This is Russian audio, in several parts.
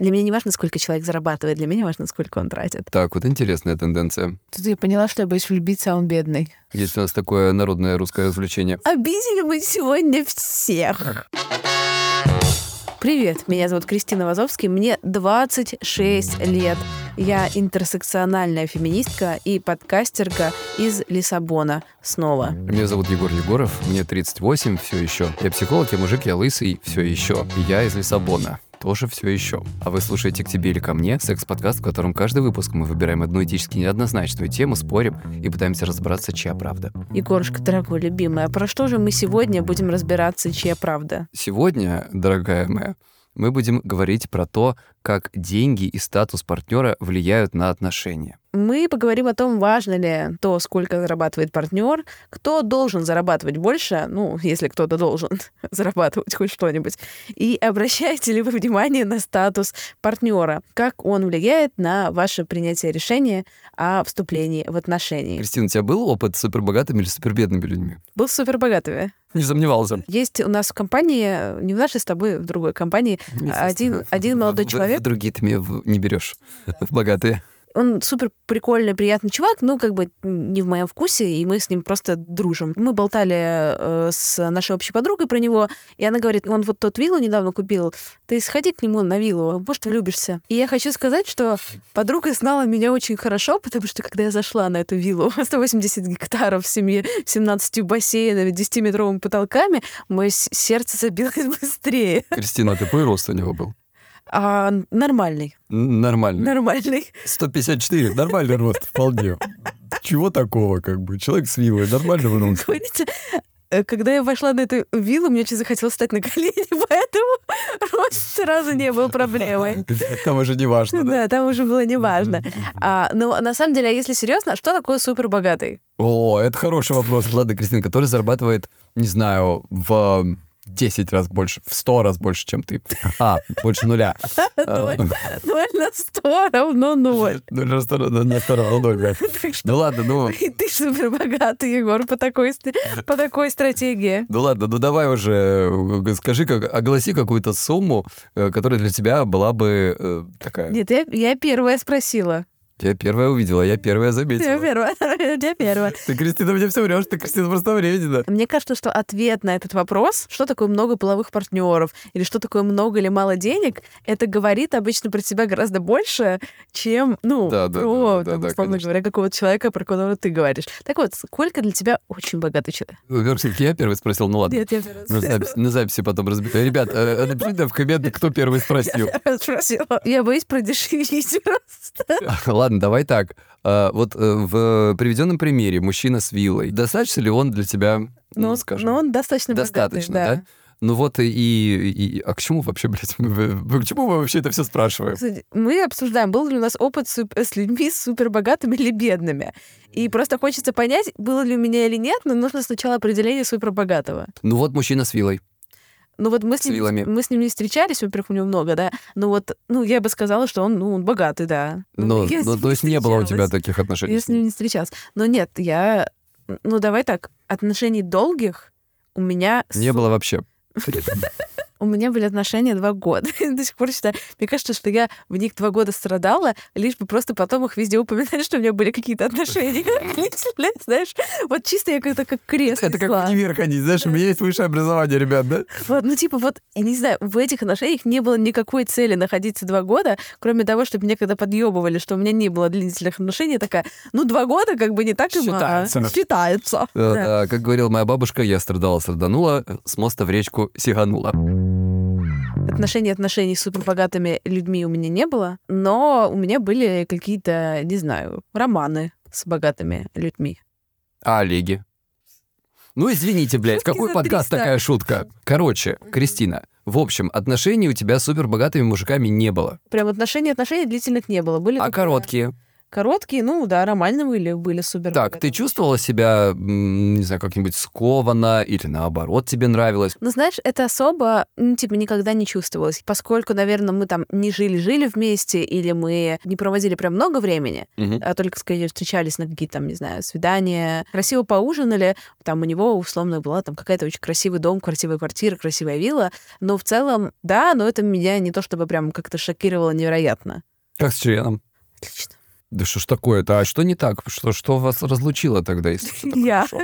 Для меня не важно, сколько человек зарабатывает, для меня важно, сколько он тратит. Так, вот интересная тенденция. Тут я поняла, что я боюсь влюбиться, а он бедный. Есть у нас такое народное русское развлечение. Обидели мы сегодня всех. Привет, меня зовут Кристина Вазовский, мне 26 лет. Я интерсекциональная феминистка и подкастерка из Лиссабона. Снова. Меня зовут Егор Егоров, мне 38, все еще. Я психолог, я мужик, я лысый, все еще. Я из Лиссабона. Тоже все еще. А вы слушаете «К тебе или ко мне» — секс-подкаст, в котором каждый выпуск мы выбираем одну этически неоднозначную тему, спорим и пытаемся разобраться, чья правда. Егорушка, дорогой, любимая, про что же мы сегодня будем разбираться, чья правда? Сегодня, дорогая моя, мы будем говорить про то, как деньги и статус партнера влияют на отношения. Мы поговорим о том, важно ли то, сколько зарабатывает партнер, кто должен зарабатывать больше, ну, если кто-то должен зарабатывать хоть что-нибудь, и обращаете ли вы внимание на статус партнера, как он влияет на ваше принятие решения о вступлении в отношения. Кристина, у тебя был опыт с супербогатыми или супербедными людьми? Был с супербогатыми. Не сомневался. Есть у нас в компании, не в нашей с тобой, в другой компании, один молодой человек. Другие-то меня не берешь, богатые. Он супер прикольный, приятный чувак, но как бы не в моем вкусе, и мы с ним просто дружим. Мы болтали с нашей общей подругой про него, и она говорит, он вот тот виллу недавно купил, ты сходи к нему на виллу, может, влюбишься. И я хочу сказать, что подруга знала меня очень хорошо, потому что, когда я зашла на эту виллу, 180 гектаров, 17 бассейнами, 10-метровыми потолками, мое сердце забилось быстрее. Кристина, ты по росту у него был? А, нормальный. Нормальный. 154, нормальный рост, вполне. Чего такого, как бы? Человек с виллой, нормальный рост. Когда я вошла на эту виллу, мне очень захотелось встать на колени, поэтому рост сразу не был проблемой. Там уже не важно. Да, там уже было не важно. Но на самом деле, если серьезно, что такое супербогатый? О, это хороший вопрос. Ладно, Кристина, который зарабатывает, не знаю, в 10 раз больше, в 100 раз больше, чем ты. Больше нуля. 0 на 100 равно 0. 0 на 100 равно 0. Ну ладно, ну... И ты супербогатый, Егор, по такой стратегии. Ну ладно, ну давай уже скажи, огласи какую-то сумму, которая для тебя была бы такая... Нет, я первая спросила. Я первая увидела, я первая заметила. Я первая. Ты, Кристина, мне все врешь, ты, Кристина, просто вредина. Мне кажется, что ответ на этот вопрос, что такое много половых партнеров, или что такое много или мало денег, это говорит обычно про тебя гораздо больше, чем, условно говоря, какого-то человека, про которого ты говоришь. Так вот, сколько для тебя очень богатый человек? Версия, я первый спросил, ну ладно. Нет, я первый спросил. На записи потом разбито. Ребят, напишите в комментах, кто первый спросил. Я боюсь продешевить просто. Ладно, давай так. Вот в приведенном примере мужчина с виллой. Достаточно ли он для тебя, скажем? Ну, он достаточно богатый, да. Ну вот и... А к чему вообще, блядь, к чему мы вообще это все спрашиваем? Мы обсуждаем, был ли у нас опыт с людьми супербогатыми или бедными. И просто хочется понять, было ли у меня или нет, но нужно сначала определение супербогатого. Ну вот мужчина с виллой. Ну вот мы с ним не встречались, во-первых, у него много, да, но вот, я бы сказала, что он богатый, да. То есть не было у тебя таких отношений? Я с ним не встречалась. Но нет, давай так, отношений долгих у меня... Не было вообще. У меня были отношения 2 года. Я до сих пор считаю, мне кажется, что я в них 2 года страдала, лишь бы просто потом их везде упоминать, что у меня были какие-то отношения. Знаешь, вот чисто я как-то как крест. Это как в универ ходить, знаешь, у меня есть высшее образование, ребят, да? Вот, я не знаю, в этих отношениях не было никакой цели находиться 2 года, кроме того, чтобы меня когда подъебывали, что у меня не было длительных отношений, такая, 2 года как бы не так и мало. Считается. Как говорила моя бабушка, я страданула, с моста в речку сиганула. Отношений с супербогатыми людьми у меня не было, но у меня были какие-то, не знаю, романы с богатыми людьми. А Олеги? Ну, извините, блядь, какой подкаст, такая шутка? Короче, Кристина, в общем, отношений у тебя с супербогатыми мужиками не было. Прям отношений длительных не было. Были короткие? Короткие, ну да, романовые или были супер. Так, ты чувствовала себя, не знаю, как-нибудь скованно или наоборот тебе нравилось? Ну, знаешь, это особо, ну, типа, никогда не чувствовалось, поскольку, наверное, мы там не жили-жили вместе или мы не проводили прям много времени, а только, скорее, встречались на какие-то там, не знаю, свидания, красиво поужинали, там у него, условно, была там какая-то очень красивый дом, красивая квартира, красивая вилла, но в целом, да, но это меня не то чтобы прям как-то шокировало невероятно. Как с членом? Отлично. Да что ж такое-то? А что не так? Что вас разлучило тогда, если что так хорошо?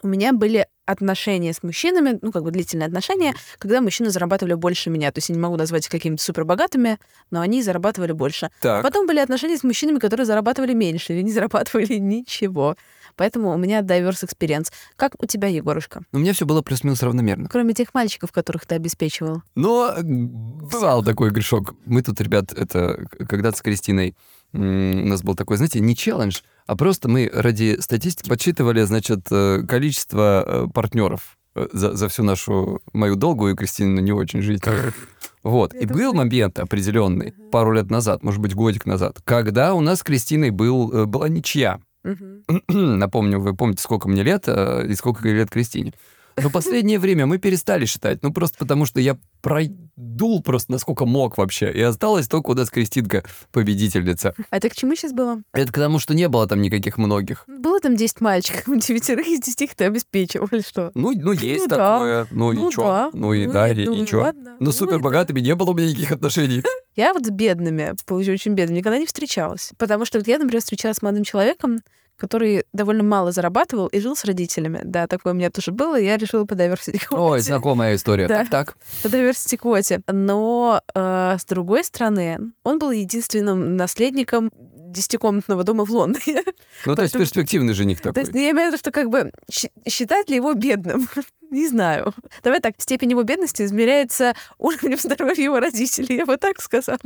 У меня были отношения с мужчинами, ну, как бы длительные отношения, когда мужчины зарабатывали больше меня. То есть я не могу назвать их какими-то супербогатыми, но они зарабатывали больше. Так. Потом были отношения с мужчинами, которые зарабатывали меньше или не зарабатывали ничего. Поэтому у меня diverse experience. Как у тебя, Егорушка? У меня все было плюс-минус равномерно. Кроме тех мальчиков, которых ты обеспечивал. Но бывал такой грешок. Мы тут, ребят, это когда-то с Кристиной у нас был такой, знаете, не челлендж, а просто мы ради статистики подсчитывали, значит, количество партнеров за всю нашу, мою долгую и Кристину не очень жизнь. Вот. И был момент определенный, пару лет назад, может быть, годик назад, когда у нас с Кристиной была ничья. Напомню, вы помните, сколько мне лет и сколько лет Кристине. Но последнее время мы перестали считать, ну просто потому, что я продул просто насколько мог вообще, и осталась только у нас Кристинка победительница. А это к чему сейчас было? Это к тому, что не было там никаких многих. Было там 10 мальчиков, 9 из 10 ты обеспечивал, или что? Ну есть такое, ну и чё, ну и да, и чё. Но супербогатыми не было у меня никаких отношений. Я вот с бедными, получилось очень бедными, никогда не встречалась. Потому что вот я, например, встречалась с молодым человеком, который довольно мало зарабатывал и жил с родителями. Да, такое у меня тоже было, и я решила по diversity quote. Ой, знакомая история. Да, так. По diversity quote. Но, с другой стороны, он был единственным наследником 10-комнатного дома в Лондоне. Ну, то есть перспективный жених такой. То есть я имею в виду, что как бы считать ли его бедным? Не знаю. Давай так, степень его бедности измеряется уровнем здоровья его родителей, я бы так сказала.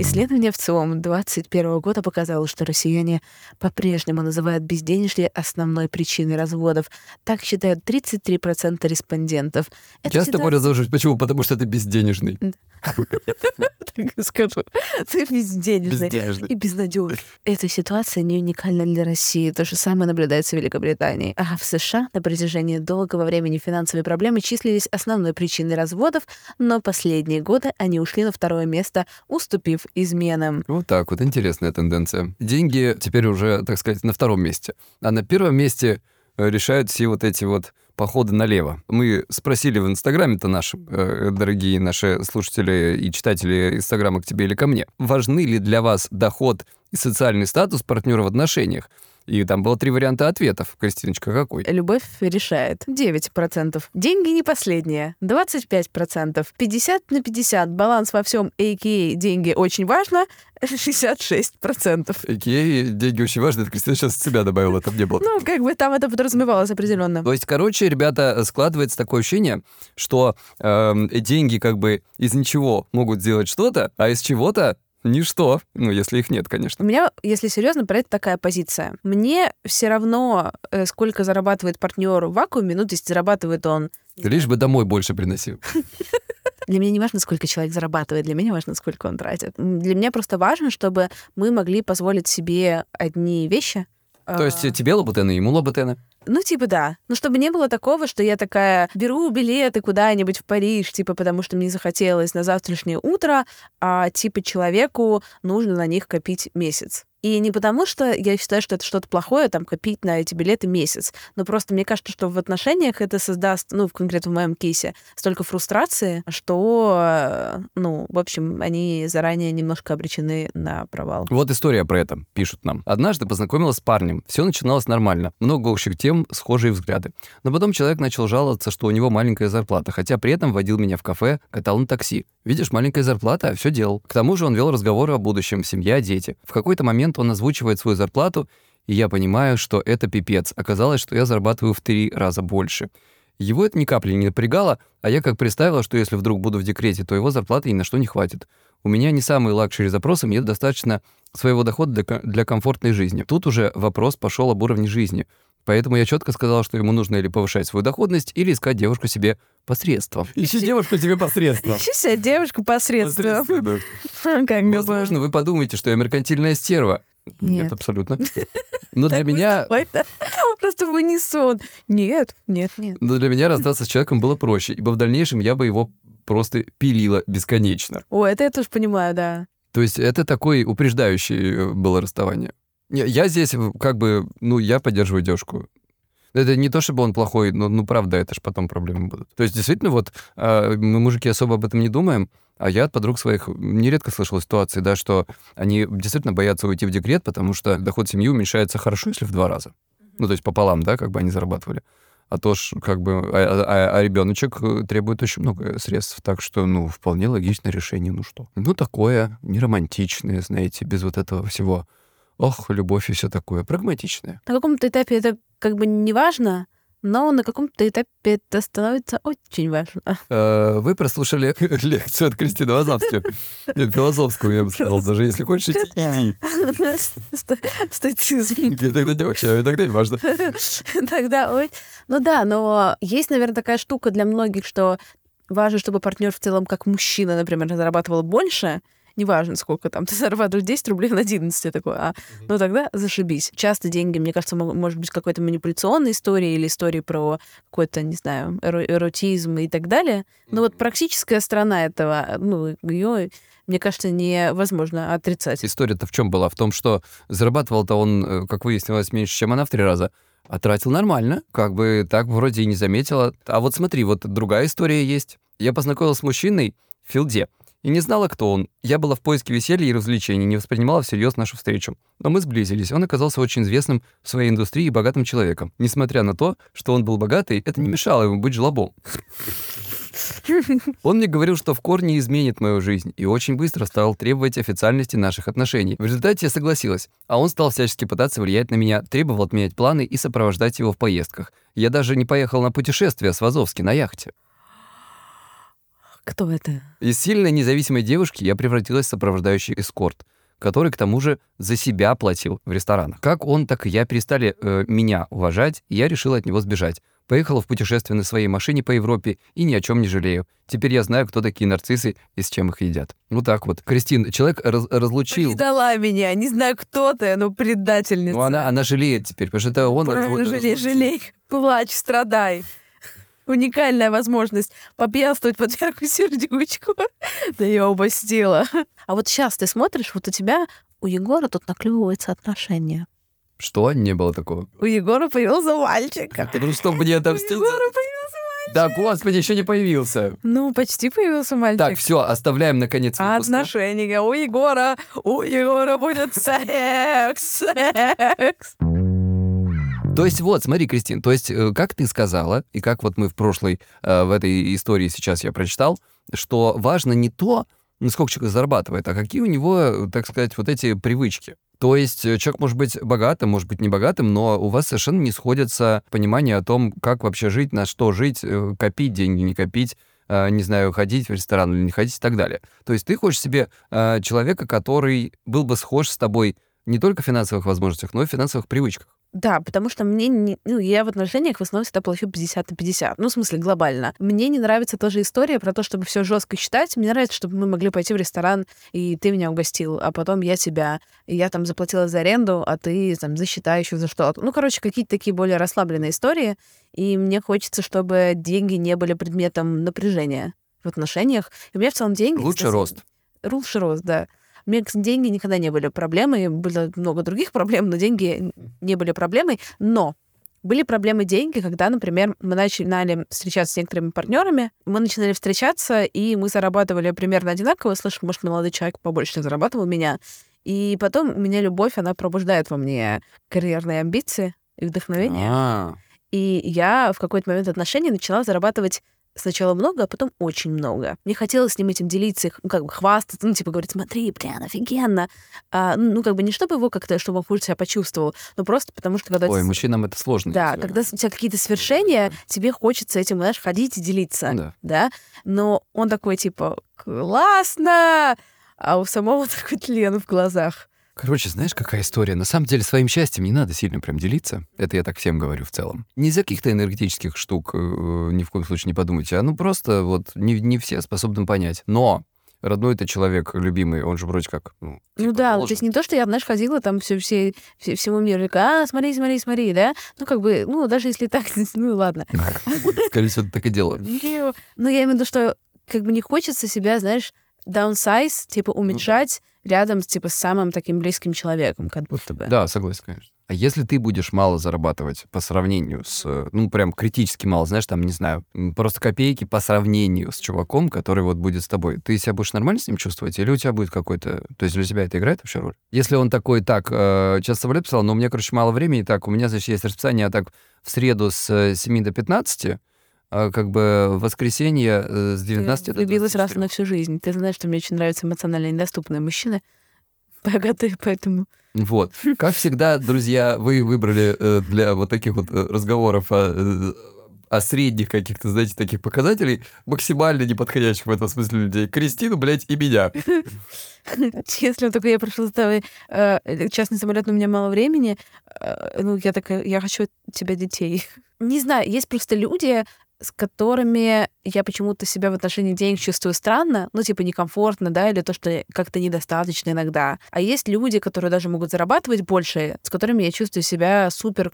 Исследование в ЦИОМ 2021 года показало, что россияне по-прежнему называют безденежье основной причиной разводов. Так считают 33% респондентов. Часто такое разложить. Почему? Потому что ты безденежный. Так скажу. Ты безденежный и безнадежный. Эта ситуация не уникальна для России. То же самое наблюдается в Великобритании. А в США на протяжении долгого времени финансовые проблемы числились основной причиной разводов, но последние годы они ушли на второе место, уступив изменам. Вот так вот, интересная тенденция. Деньги теперь уже, так сказать, на втором месте. А на первом месте решают все вот эти вот походы налево. Мы спросили в Инстаграме-то наши, дорогие наши слушатели и читатели Инстаграма «К тебе или ко мне», важны ли для вас доход и социальный статус партнера в отношениях? И там было 3 варианта ответов. Кристиночка, какой? Любовь решает. 9%. Деньги не последние. 25%. 50/50. Баланс во всем, а.к.а. деньги очень важно. 66%. А.к.а. деньги очень важно. Это Кристина сейчас себя добавила, там не было. Ну, как бы там это подразумевалось определенно. То есть, короче, ребята, складывается такое ощущение, что деньги как бы из ничего могут сделать что-то, а из чего-то ничто. Ну, если их нет, конечно. У меня, если серьезно, про это такая позиция. Мне все равно, сколько зарабатывает партнер в вакууме, ну, то есть зарабатывает он... Лишь бы домой больше приносил. Для меня не важно, сколько человек зарабатывает, для меня важно, сколько он тратит. Для меня просто важно, чтобы мы могли позволить себе одни вещи. То есть тебе лабутены, ему лабутены? Ну, типа, да. Но чтобы не было такого, что я такая беру билеты куда-нибудь в Париж, типа, потому что мне захотелось на завтрашнее утро, а, типа, человеку нужно на них копить месяц. И не потому, что я считаю, что это что-то плохое, там, копить на эти билеты месяц, но просто мне кажется, что в отношениях это создаст, ну, конкретно в моем кейсе, столько фрустрации, что, ну, в общем, они заранее немножко обречены на провал. Вот история про это, пишут нам. Однажды познакомилась с парнем, все начиналось нормально, много общих тем, схожие взгляды. Но потом человек начал жаловаться, что у него маленькая зарплата, хотя при этом водил меня в кафе, катал на такси. Видишь, маленькая зарплата, все делал. К тому же он вел разговоры о будущем, семья, дети. В какой-то момент он озвучивает свою зарплату, и я понимаю, что это пипец. Оказалось, что я зарабатываю в 3 раза больше. Его это ни капли не напрягало, а я как представила, что если вдруг буду в декрете, то его зарплаты ни на что не хватит. У меня не самые лакшери запросы, мне достаточно своего дохода для комфортной жизни. Тут уже вопрос пошел об уровне жизни. Поэтому я четко сказал, что ему нужно или повышать свою доходность, или искать девушку себе посредством. Ищи девушку себе посредством. Ищи себе девушку посредством. Возможно, вы подумаете, что я меркантильная стерва. Нет, абсолютно. Но для меня... Просто в унисон. Нет. Но для меня расстаться с человеком было проще, ибо в дальнейшем я бы его просто пилила бесконечно. О, это я тоже понимаю, да. То есть это такое упреждающее было расставание. Я здесь как бы, я поддерживаю девушку. Это не то, чтобы он плохой, но, правда, это ж потом проблемы будут. То есть, действительно, мы, мужики, особо об этом не думаем, а я от подруг своих нередко слышал ситуации, да, что они действительно боятся уйти в декрет, потому что доход семьи уменьшается хорошо, если в 2 раза. То есть пополам, да, как бы они зарабатывали. А то ж, как бы, ребеночек требует очень много средств, так что, вполне логичное решение, что. Такое неромантичное, знаете, без вот этого всего. Ох, любовь и все такое. Прагматичное. На каком-то этапе это как бы не важно, но на каком-то этапе это становится очень важно. Вы прослушали лекцию от Кристины Вазовской. Нет, философскую, я бы сказал, даже если хочешь идти. Статизм. Тогда не важно. Но есть, наверное, такая штука для многих, что важно, чтобы партнер в целом, как мужчина, например, зарабатывал больше. Неважно, сколько там ты зарабатываешь, 10 рублей на 11, я такой, тогда зашибись. Часто деньги, мне кажется, может быть, какой-то манипуляционной историей или историей про какой-то, не знаю, эротизм и так далее. Но практическая сторона этого, ее, мне кажется, невозможно отрицать. История-то в чем была? В том, что зарабатывал-то он, как выяснилось, меньше, чем она в 3 раза, а тратил нормально, как бы так вроде и не заметила. А вот смотри, другая история есть. Я познакомилась с мужчиной в Филде. И не знала, кто он. Я была в поиске веселья и развлечений, не воспринимала всерьез нашу встречу. Но мы сблизились. Он оказался очень известным в своей индустрии и богатым человеком. Несмотря на то, что он был богатый, это не мешало ему быть жлобом. Он мне говорил, что в корне изменит мою жизнь, и очень быстро стал требовать официальности наших отношений. В результате я согласилась, а он стал всячески пытаться влиять на меня, требовал отменять планы и сопровождать его в поездках. Я даже не поехал на путешествие с Вазовски на яхте. Кто это? Из сильной независимой девушки я превратилась в сопровождающий эскорт, который, к тому же, за себя платил в ресторанах. Как он, так и я перестали меня уважать, и я решила от него сбежать. Поехала в путешествие на своей машине по Европе и ни о чем не жалею. Теперь я знаю, кто такие нарциссы и с чем их едят. Кристин, человек разлучил... Предала меня, не знаю, кто ты, но предательница. Она жалеет теперь, потому что это он... Жалей, плачь, страдай. Уникальная возможность попьянствовать под яркую сердючку. Да я обостила. А вот сейчас ты смотришь, у тебя, у Егора тут наклевываются отношения. Что? Не было такого. У Егора появился мальчик. Что мне отомстить? У Егора появился мальчик. Да, господи, еще не появился. Почти появился мальчик. Так, все, оставляем, наконец, выпуска. Отношения у Егора будет секс. То есть смотри, Кристин, то есть как ты сказала, и как мы в этой истории сейчас я прочитал, что важно не то, сколько человек зарабатывает, а какие у него, так сказать, эти привычки. То есть человек может быть богатым, может быть небогатым, но у вас совершенно не сходится понимание о том, как вообще жить, на что жить, копить деньги, не копить, не знаю, ходить в ресторан или не ходить и так далее. То есть ты хочешь себе человека, который был бы схож с тобой не только в финансовых возможностях, но и в финансовых привычках. Да, потому что мне... я в отношениях в основном всегда плачу 50 на 50. В смысле, глобально. Мне не нравится тоже история про то, чтобы все жестко считать. Мне нравится, чтобы мы могли пойти в ресторан, и ты меня угостил, а потом я тебя. И я там заплатила за аренду, а ты там за счета еще за что-то. Какие-то такие более расслабленные истории. И мне хочется, чтобы деньги не были предметом напряжения в отношениях. И у меня в целом деньги... Лучше рост, да. Мне деньги никогда не были проблемой. Было много других проблем, но деньги не были проблемой. Но были проблемы деньги, когда, например, мы начинали встречаться с некоторыми партнерами, мы начинали встречаться, и мы зарабатывали примерно одинаково. Слышь, может, молодой человек побольше зарабатывал меня. И потом у меня любовь, она пробуждает во мне карьерные амбиции и вдохновение. И я в какой-то момент отношений начала зарабатывать сначала много, а потом очень много. Мне хотелось с ним этим делиться, хвастаться, говорить, смотри, блин, офигенно. Не чтобы его как-то, чтобы он хуже себя почувствовал, но просто потому что... мужчинам это сложно. Да, когда у тебя какие-то свершения, тебе хочется этим, ходить и делиться. Да. Но он такой, классно! А у самого такой тлен в глазах. Короче, знаешь, какая история? На самом деле, своим счастьем не надо сильно прям делиться. Это я так всем говорю в целом. Ни за каких-то энергетических штук ни в коем случае не подумайте. А ну просто вот не все способны понять. Но родной-то человек, любимый, он же вроде как... Ну да, положен. То есть не то, что я, знаешь, ходила там всему миру, и говорю, смотри, да? Ну как бы, даже если так, ну ладно. Скорее всего, так и делаю. Ну я имею в виду, что как бы не хочется себя, знаешь, downsize, уменьшать рядом с самым таким близким человеком, как будто бы. Да, согласен, конечно. А если ты будешь мало зарабатывать по сравнению с... прям критически мало, знаешь, просто копейки по сравнению с чуваком, который вот будет с тобой, ты себя будешь нормально с ним чувствовать? Или у тебя будет какой-то... То есть для тебя это играет вообще роль? Если он такой, сейчас самолет писал, но у меня, мало времени, у меня, значит, есть расписание, в среду с 7 до 15... в воскресенье с 19 ты до 23. Влюбилась раз на всю жизнь. Ты знаешь, что мне очень нравятся эмоционально недоступные мужчины, богатые, поэтому... Вот. Как всегда, друзья, вы выбрали для вот таких вот разговоров о средних каких-то, знаете, таких показателей, максимально неподходящих в этом смысле людей. Кристину, блядь, и меня. Если он такой, я прошла с тобой частный самолет, но у меня мало времени, я такая, я хочу от тебя детей. Не знаю, есть просто люди... с которыми я почему-то себя в отношении денег чувствую странно, некомфортно, да, или то, что как-то недостаточно иногда. А есть люди, которые даже могут зарабатывать больше, с которыми я чувствую себя супер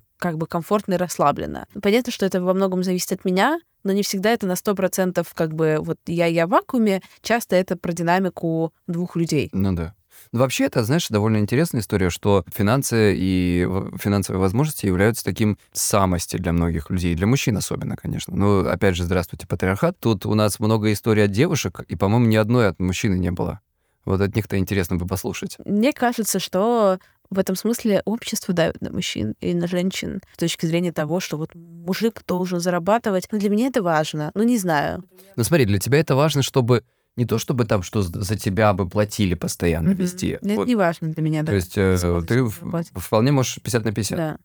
комфортно и расслабленно. Понятно, что это во многом зависит от меня, но не всегда это на 100% я в вакууме. Часто это про динамику двух людей. Ну да. Вообще, это, знаешь, довольно интересная история, что финансы и финансовые возможности являются таким самостью для многих людей, для мужчин особенно, конечно. Но, опять же, здравствуйте, патриархат. Тут у нас много историй от девушек, и, по-моему, ни одной от мужчины не было. Вот от них-то интересно бы послушать. Мне кажется, что в этом смысле общество давит на мужчин и на женщин с точки зрения того, что мужик должен зарабатывать. Но для меня это важно. Не знаю. Смотри, для тебя это важно, чтобы... Не то, чтобы что за тебя бы платили постоянно везде. Это не важно для меня, да. То есть ты вполне можешь 50 на 50. Да.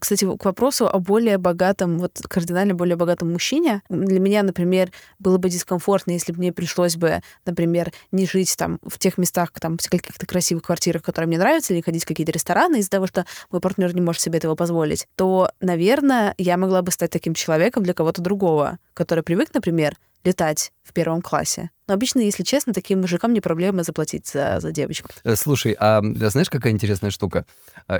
Кстати, к вопросу о более богатом, кардинально более богатом мужчине. Для меня, например, было бы дискомфортно, если бы мне пришлось бы, например, не жить в тех местах, в каких-то красивых квартирах, которые мне нравятся, или ходить в какие-то рестораны из-за того, что мой партнер не может себе этого позволить. То, наверное, я могла бы стать таким человеком для кого-то другого, который привык, например, летать в первом классе. Но обычно, если честно, таким мужикам не проблема заплатить за девочку. Слушай, а знаешь, какая интересная штука?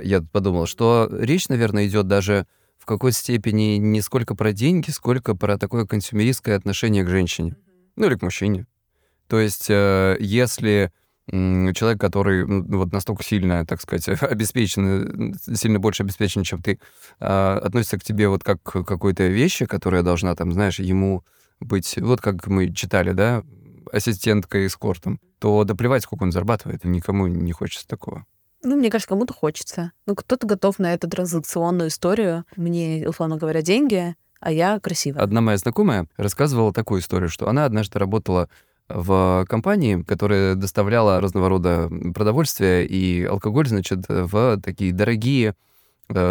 Я подумал, что речь, наверное, идет даже в какой-то степени не сколько про деньги, сколько про такое консюмеристское отношение к женщине. Или к мужчине. То есть, если человек, который настолько сильно, так сказать, обеспечен, сильно больше обеспечен, чем ты, относится к тебе как к какой-то вещи, которая должна, знаешь, ему... быть, как мы читали, да, ассистенткой эскортом, то да плевать, сколько он зарабатывает, никому не хочется такого. Мне кажется, кому-то хочется. Кто-то готов на эту транзакционную историю. Мне, условно говоря, деньги, а я красивая. Одна моя знакомая рассказывала такую историю, что она однажды работала в компании, которая доставляла разного рода продовольствие и алкоголь, в такие дорогие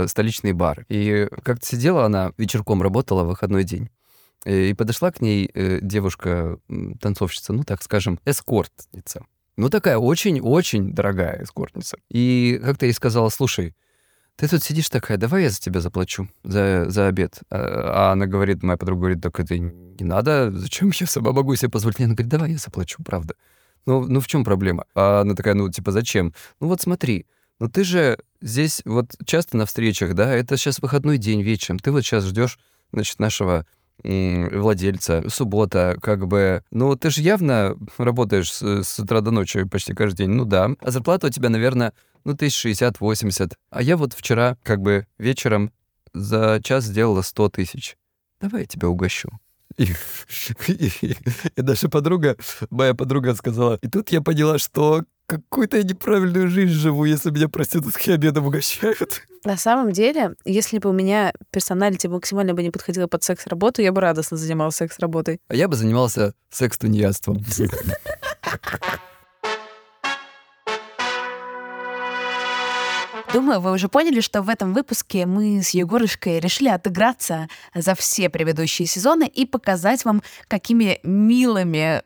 столичные бары. И как-то сидела она, вечерком работала в выходной день. И подошла к ней девушка-танцовщица, так скажем, эскортница. Такая очень-очень дорогая эскортница. И как-то ей сказала, слушай, ты тут сидишь такая, давай я за тебя заплачу за обед. А она говорит, моя подруга говорит, так это не надо, зачем я сама могу себе позволить? Она говорит, давай я заплачу, правда. Ну в чем проблема? А она такая, зачем? Смотри, ты же здесь часто на встречах, да, это сейчас выходной день вечером, ты сейчас ждешь, нашего... владельца, суббота, ты же явно работаешь с утра до ночи почти каждый день, да, а зарплата у тебя, наверное, 1060-80, а я вчера, вечером за час сделала 100 тысяч. Давай я тебя угощу. И наша подруга, моя подруга сказала, и тут я поняла, что какую-то я неправильную жизнь живу, если меня проститутки обедом угощают. На самом деле, если бы у меня персоналити максимально бы не подходила под секс-работу, я бы радостно занималась секс-работой. А я бы занимался секс-тунеядством. Думаю, вы уже поняли, что в этом выпуске мы с Егорушкой решили отыграться за все предыдущие сезоны и показать вам, какими милыми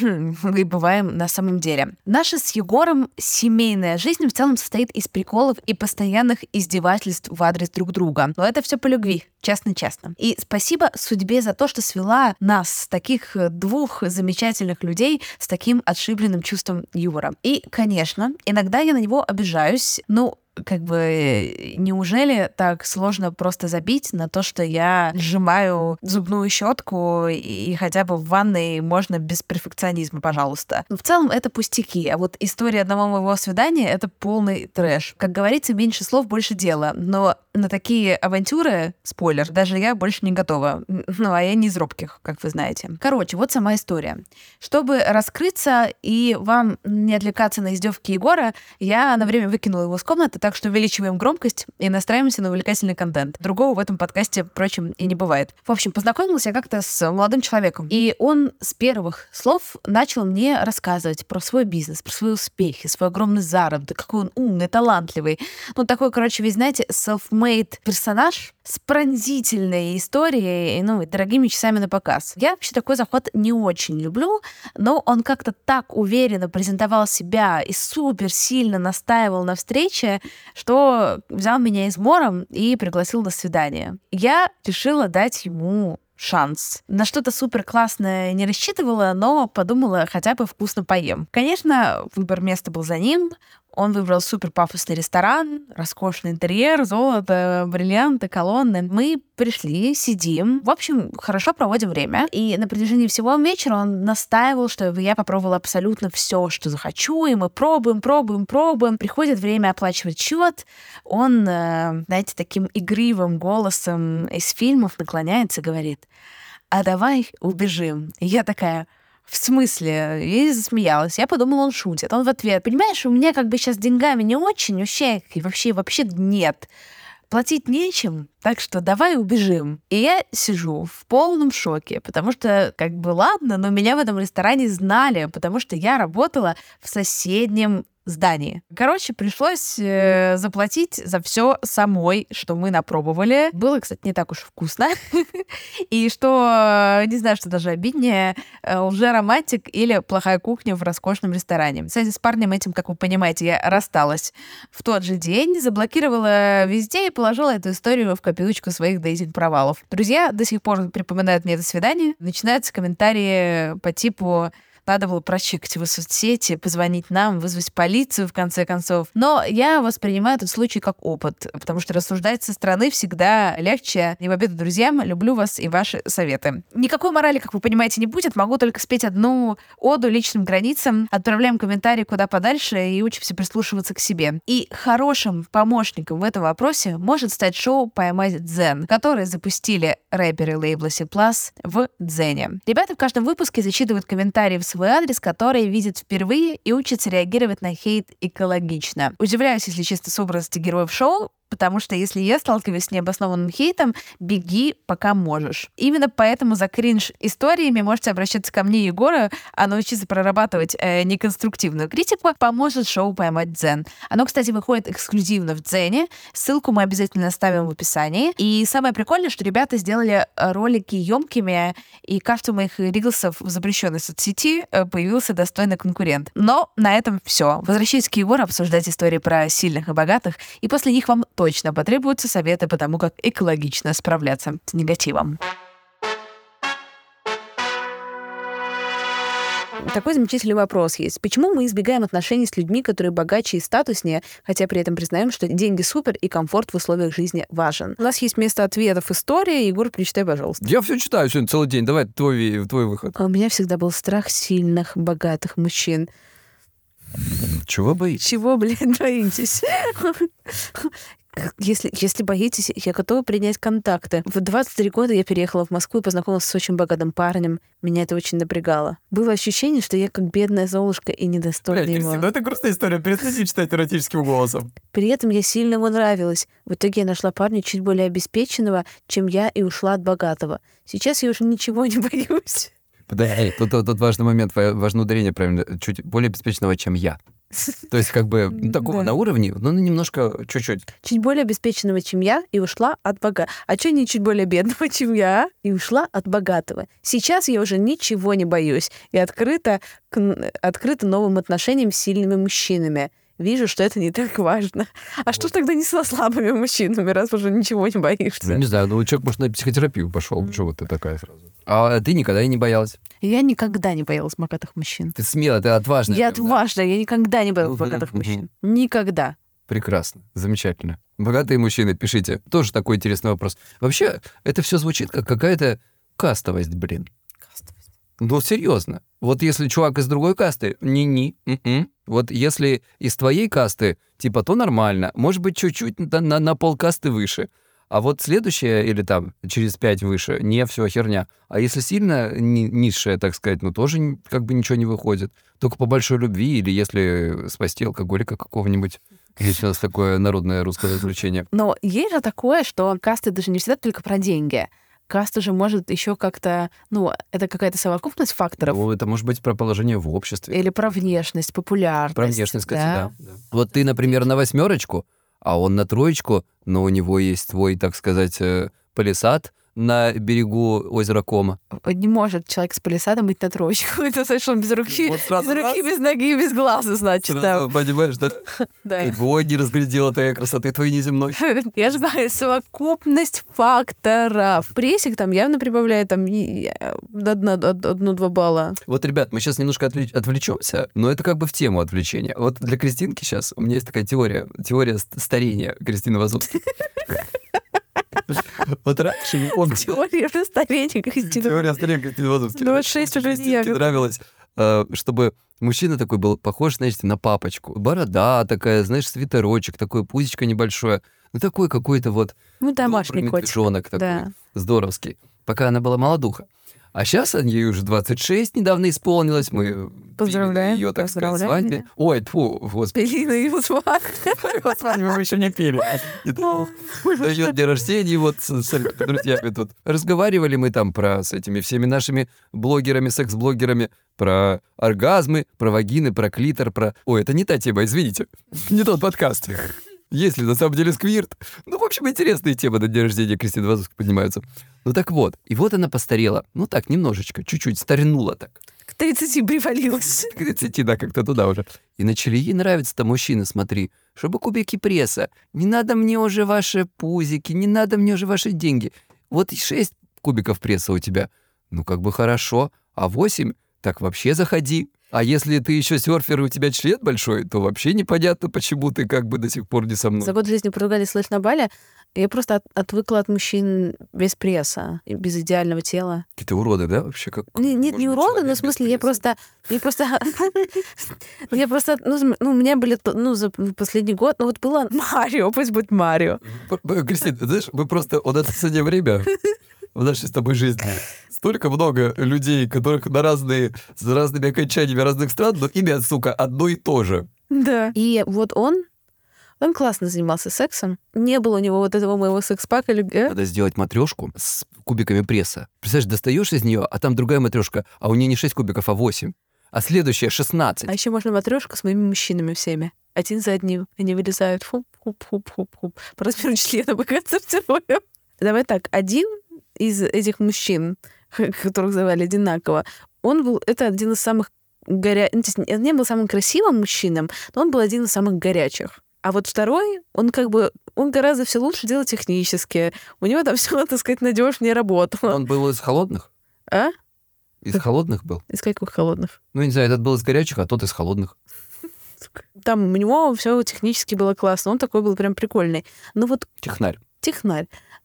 мы бываем на самом деле. Наша с Егором семейная жизнь в целом состоит из приколов и постоянных издевательств в адрес друг друга. Но это все по любви, честно-честно. И спасибо судьбе за то, что свела нас, таких двух замечательных людей, с таким отшибленным чувством юмора. И, конечно, иногда я на него обижаюсь, ну, как бы, неужели так сложно просто забить на то, что я сжимаю зубную щетку и хотя бы в ванной можно без перфекционизма, пожалуйста. Но в целом это пустяки, а вот история одного моего свидания — это полный трэш. Как говорится, меньше слов, больше дела, но на такие авантюры, спойлер, даже я больше не готова. Ну, а я не из робких, как вы знаете. Короче, вот сама история. Чтобы раскрыться и вам не отвлекаться на издевки Егора, я на время выкинула его из комнаты, так что увеличиваем громкость и настраиваемся на увлекательный контент. Другого в этом подкасте, впрочем, и не бывает. В общем, познакомилась я как-то с молодым человеком, и он с первых слов начал мне рассказывать про свой бизнес, про свои успехи, свой огромный заработок, какой он умный, талантливый. Ну, такой, короче, весь, знаете, self-made персонаж с пронзительной историей, ну, и дорогими часами на показ. Я вообще такой заход не очень люблю, но он как-то так уверенно презентовал себя и супер сильно настаивал на встрече, что взял меня измором и пригласил на свидание. Я решила дать ему шанс. На что-то супер классное не рассчитывала, но подумала, хотя бы вкусно поем. Конечно, выбор места был за ним. Он выбрал супер пафосный ресторан, роскошный интерьер, золото, бриллианты, колонны. Мы пришли, сидим. В общем, хорошо проводим время. И на протяжении всего вечера он настаивал, чтобы я попробовала абсолютно все, что захочу. И мы пробуем. Приходит время оплачивать счет. Он, знаете, таким игривым голосом из фильмов наклоняется и говорит: «А давай убежим». И я такая: «В смысле?» И засмеялась. Я подумала, он шутит. Он в ответ: «Понимаешь, у меня как бы сейчас деньгами не очень, вообще нет. Платить нечем, так что давай убежим». И я сижу в полном шоке, потому что, как бы, ладно, но меня в этом ресторане знали, потому что я работала в соседнем здании. Короче, пришлось заплатить за все самой, что мы напробовали. Было, кстати, не так уж вкусно. И что, не знаю, что даже обиднее, лжеромантик или плохая кухня в роскошном ресторане. Кстати, с парнем этим, как вы понимаете, я рассталась в тот же день, заблокировала везде и положила эту историю в копилочку своих дейтинг-провалов. Друзья до сих пор припоминают мне это свидание. Начинаются комментарии по типу: надо было прочекать его соцсети, позвонить нам, вызвать полицию, в конце концов. Но я воспринимаю этот случай как опыт, потому что рассуждать со стороны всегда легче. И в обиду друзьям: люблю вас и ваши советы. Никакой морали, как вы понимаете, не будет. Могу только спеть одну оду личным границам. Отправляем комментарии куда подальше и учимся прислушиваться к себе. И хорошим помощником в этом вопросе может стать шоу «Поймать дзен», которое запустили рэперы лейбла CPLUS в Дзене. Ребята в каждом выпуске зачитывают комментарии в свой адрес, который видит впервые, и учится реагировать на хейт экологично. Удивляюсь, если чисто, собранности героев шоу, потому что если я сталкиваюсь с необоснованным хейтом, беги, пока можешь. Именно поэтому за кринж-историями можете обращаться ко мне, Егору, а научиться прорабатывать неконструктивную критику поможет шоу «Поймать дзен». Оно, кстати, выходит эксклюзивно в Дзене. Ссылку мы обязательно оставим в описании. И самое прикольное, что ребята сделали ролики емкими, и каждый моих рилсов в запрещенной соцсети появился достойный конкурент. Но на этом все. Возвращайтесь к Егору обсуждать истории про сильных и богатых, и после них вам точно потребуются советы по тому, как экологично справляться с негативом. Такой замечательный вопрос есть. Почему мы избегаем отношений с людьми, которые богаче и статуснее, хотя при этом признаем, что деньги супер и комфорт в условиях жизни важен? У нас есть место ответов история. Егор, прочитай, пожалуйста. Я все читаю сегодня целый день. Давай твой выход. У меня всегда был страх сильных, богатых мужчин. Чего боитесь? Чего, блядь, боитесь? Если боитесь, я готова принять контакты. В 23 года я переехала в Москву и познакомилась с очень богатым парнем. Меня это очень напрягало. Было ощущение, что я как бедная Золушка и недостойна его. Блядь, это грустная история. Перестань читать эротическим голосом. При этом я сильно ему нравилась. В итоге я нашла парня чуть более обеспеченного, чем я, и ушла от богатого. Сейчас я уже ничего не боюсь. Подожди, тут важный момент, важное ударение, правильно, чуть более обеспеченного, чем я. То есть как бы такого на уровне, но немножко чуть-чуть. Чуть более обеспеченного, чем я, и ушла от богатого. А что не чуть более бедного, чем я, и ушла от богатого? Сейчас я уже ничего не боюсь и открыта новым отношениям с сильными мужчинами. Вижу, что это не так важно. А вот. Что ж тогда не со слабыми мужчинами, раз уже ничего не боишься? Ну, не знаю, ну человек, может, на психотерапию пошел. Почему ты такая сразу? А ты никогда и не боялась? Я никогда не боялась богатых мужчин. Ты смелая, ты отважная. Я отважная, да? Я никогда не боялась богатых мужчин. Никогда. Прекрасно, замечательно. Богатые мужчины, пишите. Тоже такой интересный вопрос. Вообще, это все звучит как какая-то кастовость, блин. Кастовость. Ну, серьезно. Вот если чувак из другой касты, вот если из твоей касты, типа, то нормально. Может быть, чуть-чуть на полкасты выше. А вот следующая или там через 5 выше, не, все, херня. А если сильно низшая, так сказать, ну тоже как бы ничего не выходит. Только по большой любви или если спасти алкоголика какого-нибудь. Есть у нас такое народное русское развлечение. Но есть же такое, что касты даже не всегда только про деньги. Каста же может еще как-то... Ну, это какая-то совокупность факторов. Ну, это может быть про положение в обществе. Или про внешность, популярность. Про внешность, кстати, да. Вот ты, например, на 8, а он на 3, но у него есть свой, так сказать, палисад на берегу озера Кома. Не может человек с палисадом быть на 3. Это совершенно без руки, вот без руки, без ноги, без глаза, значит. Сразу, понимаешь, да? Да. Ты его не разглядела твоей красоты, твоей неземной. Я же знаю, совокупность факторов. Прессик там явно прибавляет там 1-2 балла. Вот, ребят, мы сейчас немножко отвлечемся, но это как бы в тему отвлечения. Вот для Кристинки сейчас у меня есть такая теория старения Кристины Вазовской. Вот раньше, не помню. Теория старения Кристины. Теория старения Кристины Вазовской. 26 уже не нравилось, чтобы мужчина такой был похож, знаете, на папочку. Борода такая, знаешь, свитерочек, такое пузечко небольшое. Ну, такой какой-то вот... Ну, домашний котик. Медвежонок такой, да. Здоровский. Пока она была молодуха. А сейчас ей уже 26 недавно исполнилось. Мы поздравляем ее, так сказать, свадьбе. Ой, тьфу, господи. Пили на его свадьбу. Мы еще не пили. На ее день рождения, вот с друзьями тут. Разговаривали мы там про с этими всеми нашими блогерами, секс-блогерами, про оргазмы, про вагины, про клитор, про... Ой, это не та тема, извините. Не тот подкаст. Если на самом деле сквирт. Ну, в общем, интересные темы на день рождения Кристины Вазовской поднимаются. Ну, так вот. И вот она постарела. Ну, так, немножечко, чуть-чуть, старинула так. К 30 привалилась. К 30, да, как-то туда уже. И начали ей нравиться-то мужчины, смотри, чтобы кубики пресса. Не надо мне уже ваши пузики, не надо мне уже ваши деньги. Вот 6 кубиков пресса у тебя. Ну, как бы хорошо. А 8, так вообще заходи. А если ты еще серфер, и у тебя член большой, то вообще непонятно, почему ты как бы до сих пор не со мной. За год жизни в Португалии, слышь, на Бали, я просто отвыкла от мужчин без пресса, без идеального тела. Какие-то уроды, да, вообще? Как? Нет, не уроды, но в смысле я просто, ну, у меня были, ну, за последний год, ну, вот было Марио, пусть будет Марио. Кристина, знаешь, мы просто, вот это последнее время... в нашей с тобой жизни. Столько много людей, которых с разными окончаниями разных стран, но имя, сука, одно и то же. Да. И вот он классно занимался сексом. Не было у него вот этого моего секс-пака. Надо сделать матрешку с кубиками пресса. Представляешь, достаешь из нее, а там другая матрешка, а у нее не 6 кубиков, а 8. А следующая 16. А еще можно матрешку с моими мужчинами всеми. Один за одним. Они вылезают. Хуп-хуп-хуп-хуп-хуп. По размеру члена мы концертируем. Давай так, один из этих мужчин, которых звали одинаково, он был... Это один из самых горячих... Он не был самым красивым мужчином, но он был один из самых горячих. А вот второй, он как бы... Он гораздо все лучше делал технически. У него там все, так сказать, надежнее работало. Он был из холодных? А? Из холодных был? Из каких холодных? Ну, не знаю, этот был из горячих, а тот из холодных. Там у него все технически было классно. Он такой был прям прикольный. Ну вот... Технарь.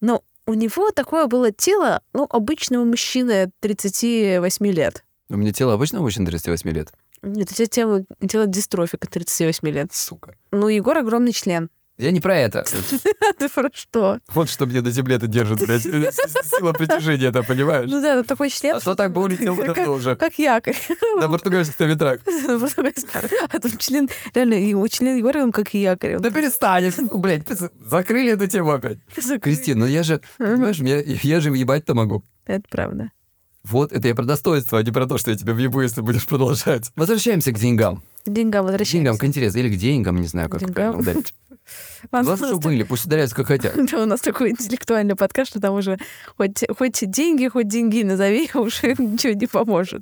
Но... У него такое было тело, ну, обычного мужчины 38 лет. У меня тело обычного мужчины 38 лет? Нет, у тебя тело дистрофика 38 лет. Сука. Ну, Егор огромный член. Я не про это. Ты про что? Вот что мне до земли-то держит, блядь. Сила притяжения, да, понимаешь? Ну да, такой член. А что так бы улетел давно уже? Как якорь. На португальских-то ветрах. А тут член, реально, его член Егорова, как якорь. Да перестань, блядь, закрыли эту тему опять. Кристина, ну я же, понимаешь, я же въебать-то могу. Это правда. Вот, это я про достоинство, а не про то, что я тебя въебу, если будешь продолжать. Возвращаемся к деньгам. К деньгам возвращаемся. К деньгам, к интересу. Или к деньгам, не знаю, как ударить. Глаз, что были, пусть ударяются, как хотят. Да, у нас такой интеллектуальный подкаст, что там уже хоть деньги назови, уже ничего не поможет.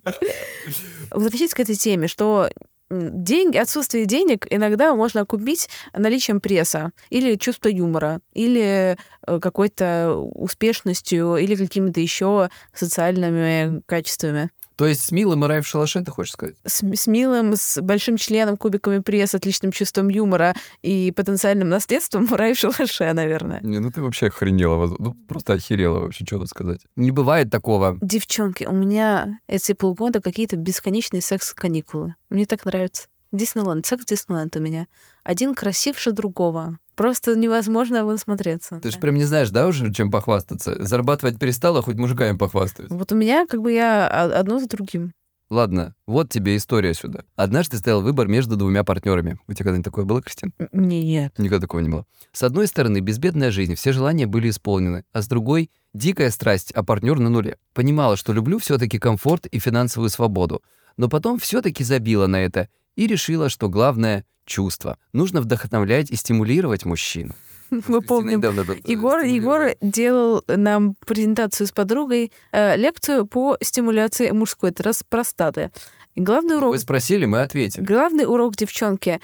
Возвращайтесь к этой теме, что отсутствие денег иногда можно купить наличием пресса или чувства юмора, или какой-то успешностью, или какими-то еще социальными качествами. То есть с милым и рай в шалаше, ты хочешь сказать? С милым, с большим членом, кубиками пресс, отличным чувством юмора и потенциальным наследством рай в шалаше, наверное. Не, ну ты вообще охренела. Ну просто охерела вообще, что-то сказать. Не бывает такого. Девчонки, у меня эти полгода какие-то бесконечные секс-каникулы. Мне так нравится. Диснейленд, секс-диснейленд у меня. Один красивше другого. Просто невозможно его насмотреться. Ты же прям не знаешь, да, уже чем похвастаться? Зарабатывать перестала, хоть мужиками похвастаюсь. Вот у меня как бы я одно за другим. Ладно, вот тебе история сюда. Однажды стоял выбор между двумя партнерами. У тебя когда-нибудь такое было, Кристин? Нет. Никогда такого не было. С одной стороны, безбедная жизнь, все желания были исполнены, а с другой — дикая страсть, а партнер на нуле. Понимала, что люблю все-таки комфорт и финансовую свободу, но потом все-таки забила на это и решила, что главное — чувства. Нужно вдохновлять и стимулировать мужчину. Мы помним, Егор делал нам презентацию с подругой, лекцию по стимуляции мужской, это раз простаты. И главный урок... Вы спросили, мы ответим. Главный урок, девчонки,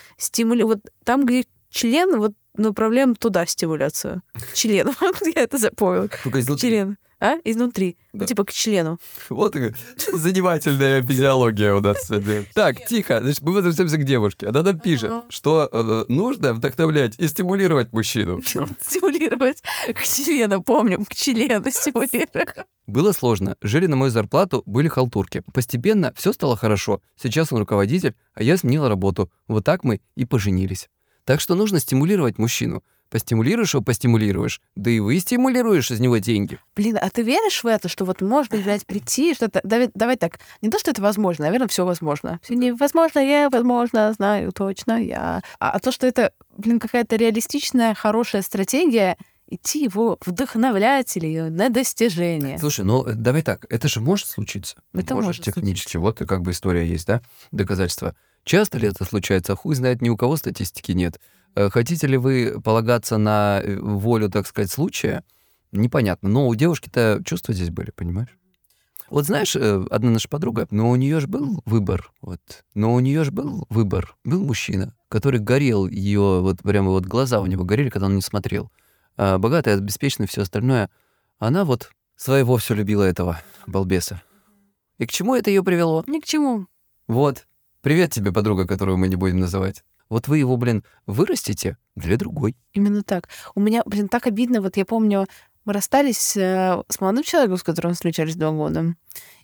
вот там, где член, вот направляем туда стимуляцию. Член, я это запомнила. Член. А? Изнутри. Да. Ну, типа к члену. Вот занимательная физиология у нас сегодня. Так, тихо. Значит, мы возвращаемся к девушке. Она нам пишет, что нужно вдохновлять и стимулировать мужчину. Стимулировать к члену, помним, к члену стимулировать. Было сложно. Жили на мою зарплату, были халтурки. Постепенно все стало хорошо. Сейчас он руководитель, а я сменила работу. Вот так мы и поженились. Так что нужно стимулировать мужчину. Постимулируешь его, постимулируешь, да и вы стимулируешь из него деньги. Блин, а ты веришь в это, что вот может быть, блядь, прийти, что-то... Давай так, не то, что это возможно, наверное, все возможно. Все невозможно, я, возможно, знаю точно, я... А то, что это, блин, какая-то реалистичная, хорошая стратегия... идти его вдохновлять или ее на достижение. Слушай, ну давай так, это же может случиться. Это может технически. Случиться. Вот как бы история есть, да? Доказательства. Часто ли это случается? Хуй знает, ни у кого статистики нет. Хотите ли вы полагаться на волю, так сказать, случая? Непонятно. Но у девушки-то чувства здесь были, понимаешь? Вот знаешь, одна наша подруга, но у нее же был выбор, был мужчина, который горел ее, вот прямо вот глаза у него горели, когда он не смотрел. Богатая, обеспеченная, все остальное. Она вот своего все любила этого балбеса. И к чему это ее привело? Ни к чему. Вот. Привет тебе, подруга, которую мы не будем называть. Вот вы его, блин, вырастите для другой. Именно так. У меня, блин, так обидно. Вот я помню, мы расстались с молодым человеком, с которым встречались 2 года.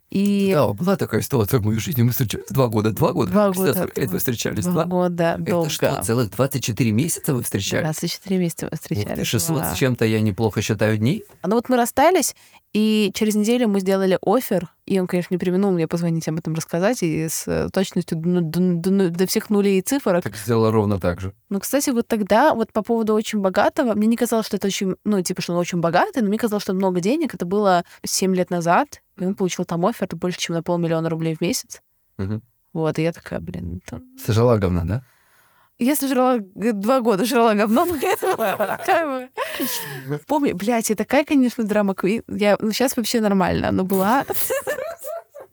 И... Да, была такая ситуация в моей жизни. Мы встречались 2 года. 2 года. Вы встречались 2 года. Это долго. Что, целых 24 месяца вы встречались? 24 месяца мы встречались. Вот, 600 с чем-то я неплохо считаю дней. Ну вот мы расстались, и через неделю мы сделали оффер. И он, конечно, не преминул мне позвонить об этом рассказать. И с точностью до всех нулей и цифрок. Так сделала ровно так же. Ну, кстати, вот тогда, вот по поводу очень богатого, мне не казалось, что это очень, ну, типа, что он очень богатый, но мне казалось, что много денег. Это было 7 лет назад. И он получил там оффер больше, чем на 500 000 рублей в месяц. Угу. Вот, и я такая, блин... Там... Сожрала говна, да? Я сожрала 2 года, жрала говно, поэтому... Помню, блядь, я такая, конечно, драма-квин. Ну, сейчас вообще нормально, но была...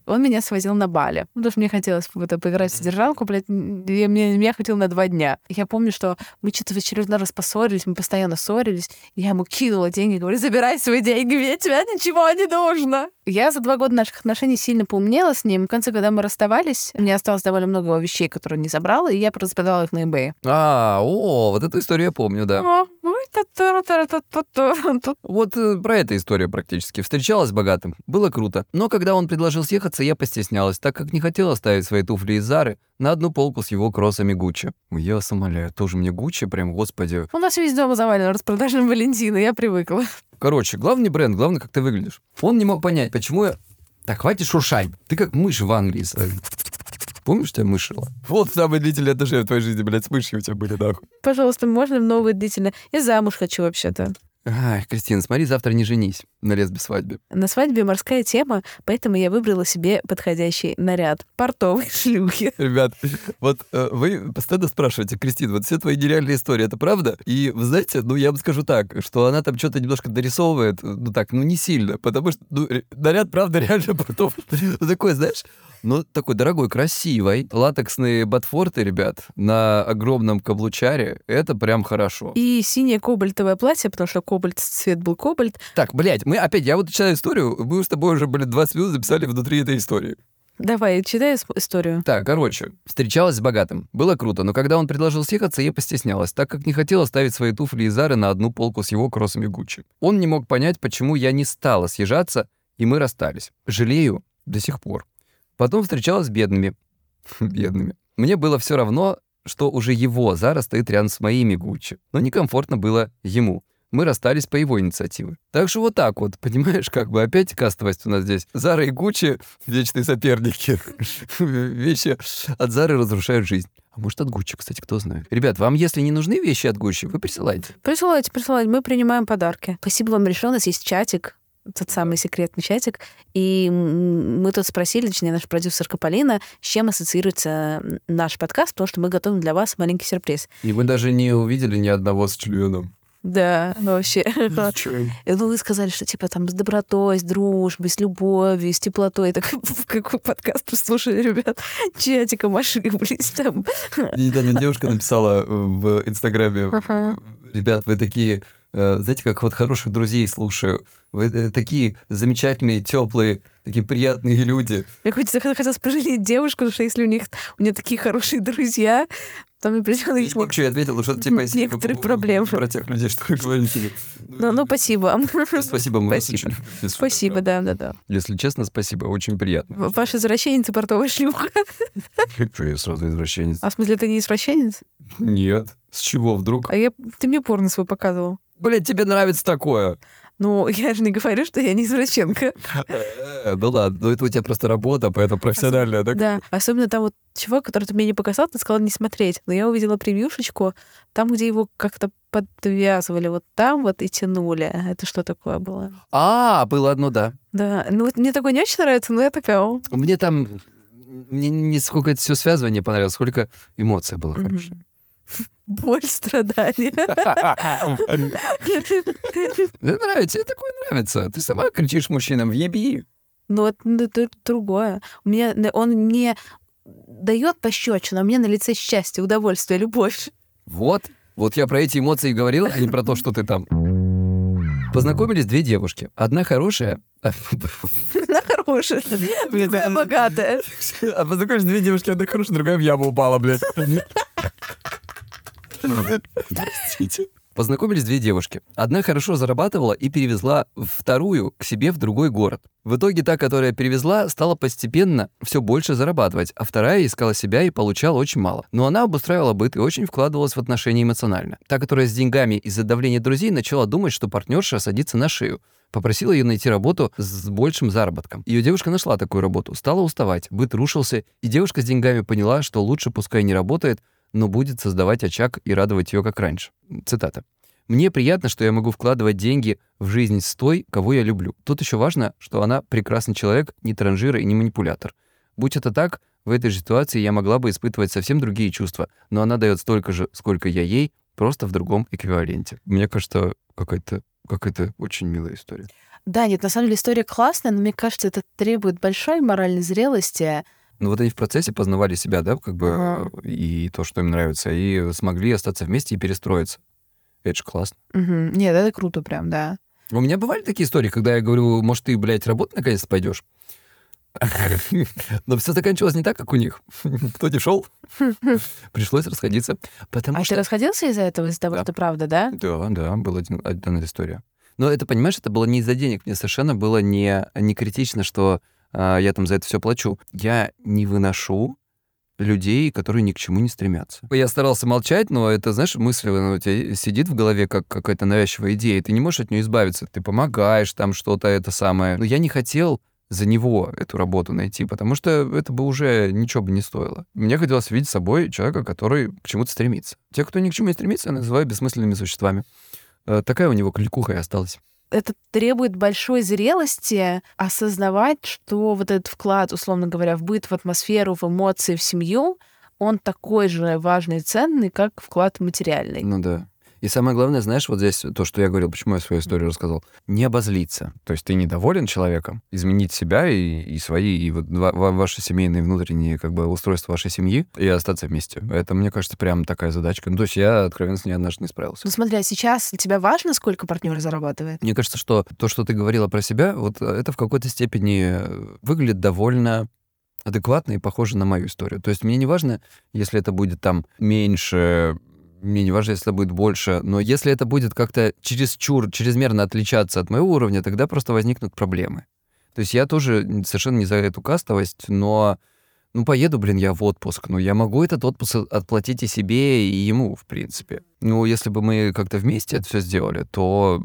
Он меня свозил на Бали. Ну, потому что мне хотелось поиграть в содержанку, блядь, меня хватило на 2 дня. Я помню, что мы что-то в очередной раз поссорились, мы постоянно ссорились. Я ему кинула деньги, говорю, забирай свои деньги, мне от тебя ничего не нужно. Я за 2 года наших отношений сильно поумнела с ним. В конце, когда мы расставались, у меня осталось довольно много вещей, которые он не забрал, и я просто продала их на eBay. Вот эту историю я помню, да. Вот про эту историю практически. Встречалась с богатым, было круто. Но когда он предложил съехаться, я постеснялась, так как не хотела ставить свои туфли из Зары на одну полку с его кроссами Гуччи. Я вас умоляю, тоже мне Гуччи, прям, господи. У нас весь дом завален распродажным Валентина, я привыкла. Короче, главный бренд, главное, как ты выглядишь. Он не мог понять, почему я... Так, хватит шуршать. Ты как мышь в Англии. Помнишь, тебя мышила? Вот самые длительные отношения в твоей жизни, блядь, с мышью у тебя были, нахуй. Пожалуйста, можно много длительно? Я замуж хочу вообще-то. Ай, Кристина, смотри, завтра не женись на лесбе свадьбе. На свадьбе морская тема, поэтому я выбрала себе подходящий наряд. Портовые шлюхи. Ребят, вот вы постоянно спрашиваете, Кристина, вот все твои нереальные истории, это правда? И вы знаете, ну я вам скажу так, что она там что-то немножко дорисовывает, ну так, ну не сильно, потому что ну, наряд, правда, реально портовый. Такой, знаешь... Ну, такой дорогой, красивый. Латексные ботфорты, ребят, на огромном каблучаре. Это прям хорошо. И синее кобальтовое платье, потому что кобальт, цвет был кобальт. Так, блядь, мы опять, я вот читаю историю. Мы с тобой уже, 20 минут записали внутри этой истории. Давай, читай историю. Так, короче, встречалась с богатым. Было круто, но когда он предложил съехаться, я постеснялась, так как не хотела ставить свои туфли из Зары на одну полку с его кроссами Гуччи. Он не мог понять, почему я не стала съезжаться, и мы расстались. Жалею до сих пор. Потом встречалась с бедными. Бедными. Мне было все равно, что уже его Зара стоит рядом с моими Гуччи. Но некомфортно было ему. Мы расстались по его инициативе. Так что вот так вот, понимаешь, как бы опять кастовость у нас здесь. Зара и Гуччи — вечные соперники. Вещи от Зары разрушают жизнь. А может, от Гуччи, кстати, кто знает. Ребят, вам, если не нужны вещи от Гуччи, вы присылайте. Присылайте. Мы принимаем подарки. Спасибо вам большое. У нас есть чатик. Тот самый секретный чатик. И мы тут спросили, точнее, наша продюсерка Полина, с чем ассоциируется наш подкаст, потому что мы готовим для вас маленький сюрприз. И мы даже не увидели ни одного с членом. Да, вообще. Ну, вы сказали, что типа там с добротой, с дружбой, с любовью, с теплотой. Так какой подкаст послушали, ребят? Чатиком ошиблись там. Недавно девушка написала в Инстаграме, ребят, вы такие... Знаете, как вот хороших друзей слушаю. Вы такие замечательные, теплые, такие приятные люди. Я хотела пожалеть девушку, что если у нее такие хорошие друзья, там и придётся... Я вообще ответила, что типа... Некоторые проблемы. Про тех людей, что вы говорите. Ну, спасибо. Спасибо, мы вас очень... Спасибо, да. Если честно, спасибо, очень приятно. Ваш извращенец и портовая шлюха. Что я сразу извращенец? А в смысле, ты не извращенец? Нет. С чего вдруг? Ты мне порно свой показывал. Блин, тебе нравится такое. Ну, я же не говорю, что я не извращенка. Ну ладно, ну это у тебя просто работа, поэтому профессиональная. Да, особенно там вот чувак, который ты мне не показал, ты сказал не смотреть. Но я увидела превьюшечку, там, где его как-то подвязывали вот там вот и тянули. Это что такое было? А, было одно, да. Да, ну вот мне такое не очень нравится, но я такая... Мне не сколько это все связывание понравилось, сколько эмоций было хорошо. Боль, страдания. Мне нравится, тебе такое нравится. Ты сама кричишь мужчинам, въеби. Ну, это другое. Он мне дает пощечину, а мне на лице счастье, удовольствие, любовь. Вот я про эти эмоции говорил, а не про то, что ты там. Познакомились две девушки. Одна хорошая... Одна богатая. А познакомились две девушки, одна хорошая, другая в яму упала, блядь. Познакомились две девушки. Одна хорошо зарабатывала и перевезла вторую к себе в другой город. В итоге та, которая перевезла, стала постепенно все больше зарабатывать, а вторая искала себя и получала очень мало. Но она обустраивала быт и очень вкладывалась в отношения эмоционально. Та, которая с деньгами из-за давления друзей, начала думать, что партнерша садится на шею. Попросила ее найти работу с большим заработком. Ее девушка нашла такую работу, стала уставать, быт рушился, и девушка с деньгами поняла, что лучше пускай не работает, но будет создавать очаг и радовать ее, как раньше. Цитата. «Мне приятно, что я могу вкладывать деньги в жизнь с той, кого я люблю. Тут еще важно, что она прекрасный человек, не транжир и не манипулятор. Будь это так, в этой же ситуации я могла бы испытывать совсем другие чувства, но она дает столько же, сколько я ей, просто в другом эквиваленте». Мне кажется, какая-то очень милая история. Да, нет, на самом деле история классная, но мне кажется, это требует большой моральной зрелости. Ну вот они в процессе познавали себя, да, как бы, и то, что им нравится, и смогли остаться вместе и перестроиться. Это же классно. Нет, это круто прям, да. У меня бывали такие истории, когда я говорю, может, ты, блядь, работать наконец-то пойдешь? Но все заканчивалось не так, как у них. Кто не шел, пришлось расходиться. А ты расходился из-за этого, из-за того, что правда, да? Да, была одна история. Но это, понимаешь, это было не из-за денег. Мне совершенно было не критично, что... я там за это все плачу. Я не выношу людей, которые ни к чему не стремятся. Я старался молчать, но это, знаешь, мысль у тебя сидит в голове, как какая-то навязчивая идея, и ты не можешь от нее избавиться. Ты помогаешь там что-то, это самое. Но я не хотел за него эту работу найти, потому что это бы уже ничего бы не стоило. Мне хотелось видеть собой человека, который к чему-то стремится. Те, кто ни к чему не стремится, я называю бессмысленными существами. такая у него кликуха и осталась. Это требует большой зрелости осознавать, что вот этот вклад, условно говоря, в быт, в атмосферу, в эмоции, в семью, он такой же важный и ценный, как вклад материальный. Ну да. И самое главное, знаешь, вот здесь то, что я говорил, почему я свою историю рассказал, не обозлиться. То есть ты недоволен человеком, изменить себя и свои, и вот ваши семейные внутренние как бы устройства вашей семьи, и остаться вместе. Это, мне кажется, прям такая задачка. Ну, то есть я, откровенно, с ней однажды не справился. Ну, смотри, а сейчас для тебя важно, сколько партнер зарабатывает? Мне кажется, что то, что ты говорила про себя, вот это в какой-то степени выглядит довольно адекватно и похоже на мою историю. То есть мне не важно, если это будет там меньше... Мне не важно, если это будет больше, но если это будет как-то чересчур, чрезмерно отличаться от моего уровня, тогда просто возникнут проблемы. То есть я тоже совершенно не за эту кастовость, но поеду, я в отпуск, я могу этот отпуск отплатить и себе, и ему, в принципе. Если бы мы как-то вместе это все сделали, то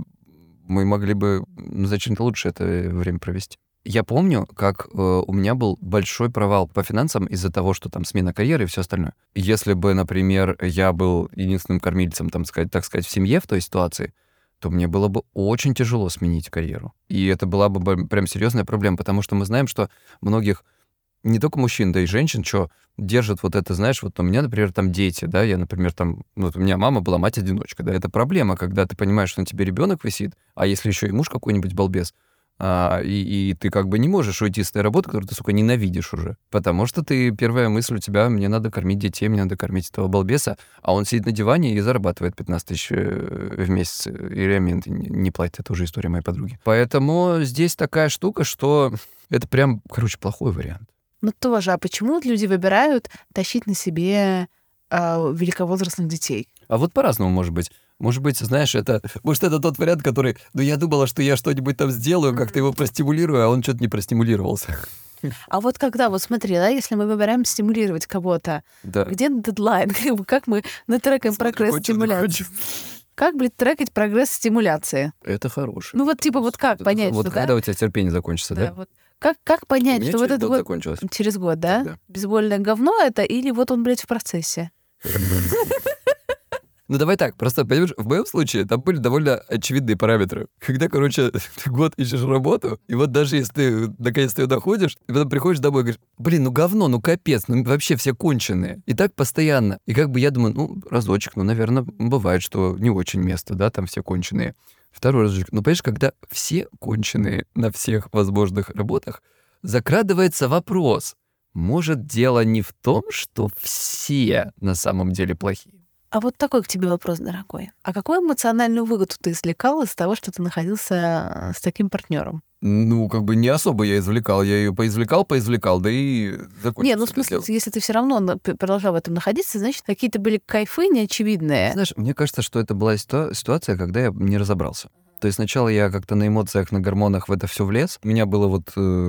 мы могли бы зачем-то лучше это время провести. Я помню, как у меня был большой провал по финансам из-за того, что там смена карьеры и все остальное. Если бы, например, я был единственным кормильцем, так сказать, в семье в той ситуации, то мне было бы очень тяжело сменить карьеру. И это была бы прям серьезная проблема, потому что мы знаем, что многих, не только мужчин, да и женщин, что держат вот это, знаешь, вот у меня, например, там дети, да, я, например, там, у меня мама была мать-одиночка, да, это проблема, когда ты понимаешь, что на тебе ребенок висит, а если еще и муж какой-нибудь балбес, и ты как бы не можешь уйти с этой работы, которую ты, сука, ненавидишь уже. Потому что ты, первая мысль у тебя, мне надо кормить детей, мне надо кормить этого балбеса, а он сидит на диване и зарабатывает 15 тысяч в месяц, и алименты не платят. Это уже история моей подруги. Поэтому здесь такая штука, что это прям, плохой вариант. Ну тоже, а почему люди выбирают тащить на себе великовозрастных детей? А вот по-разному может быть. Может быть, знаешь, это тот вариант, который... я думала, что я что-нибудь там сделаю, как-то его простимулирую, а он что-то не простимулировался. А вот когда, смотри, да, если мы выбираем стимулировать кого-то, да. Где дедлайн? Как мы натрекаем прогресс стимуляции? Как, трекать прогресс стимуляции? Это хороший. Как понять, что... когда у тебя терпение закончится, да? Как понять, что вот это вот... Через год, да? Безвольное говно это или вот он, в процессе? Давай так, просто, понимаешь, в моем случае там были довольно очевидные параметры. Когда, ты год ищешь работу, и вот даже если ты наконец-то ее находишь, и потом приходишь домой и говоришь, говно, капец, вообще все конченые. И так постоянно. И я думаю, разочек, наверное, бывает, что не очень место, да, там все конченые. Второй разочек. Понимаешь, когда все конченые на всех возможных работах, закрадывается вопрос, может, дело не в том, что все на самом деле плохие. А вот такой к тебе вопрос, дорогой. А какую эмоциональную выгоду ты извлекал из того, что ты находился с таким партнером? Не особо я извлекал. Я ее поизвлекал, да и закончился. Не, в смысле, если ты все равно продолжал в этом находиться, значит, какие-то были кайфы неочевидные. Знаешь, мне кажется, что это была ситуация, когда я не разобрался. То есть сначала я как-то на эмоциях, на гормонах в это все влез. У меня было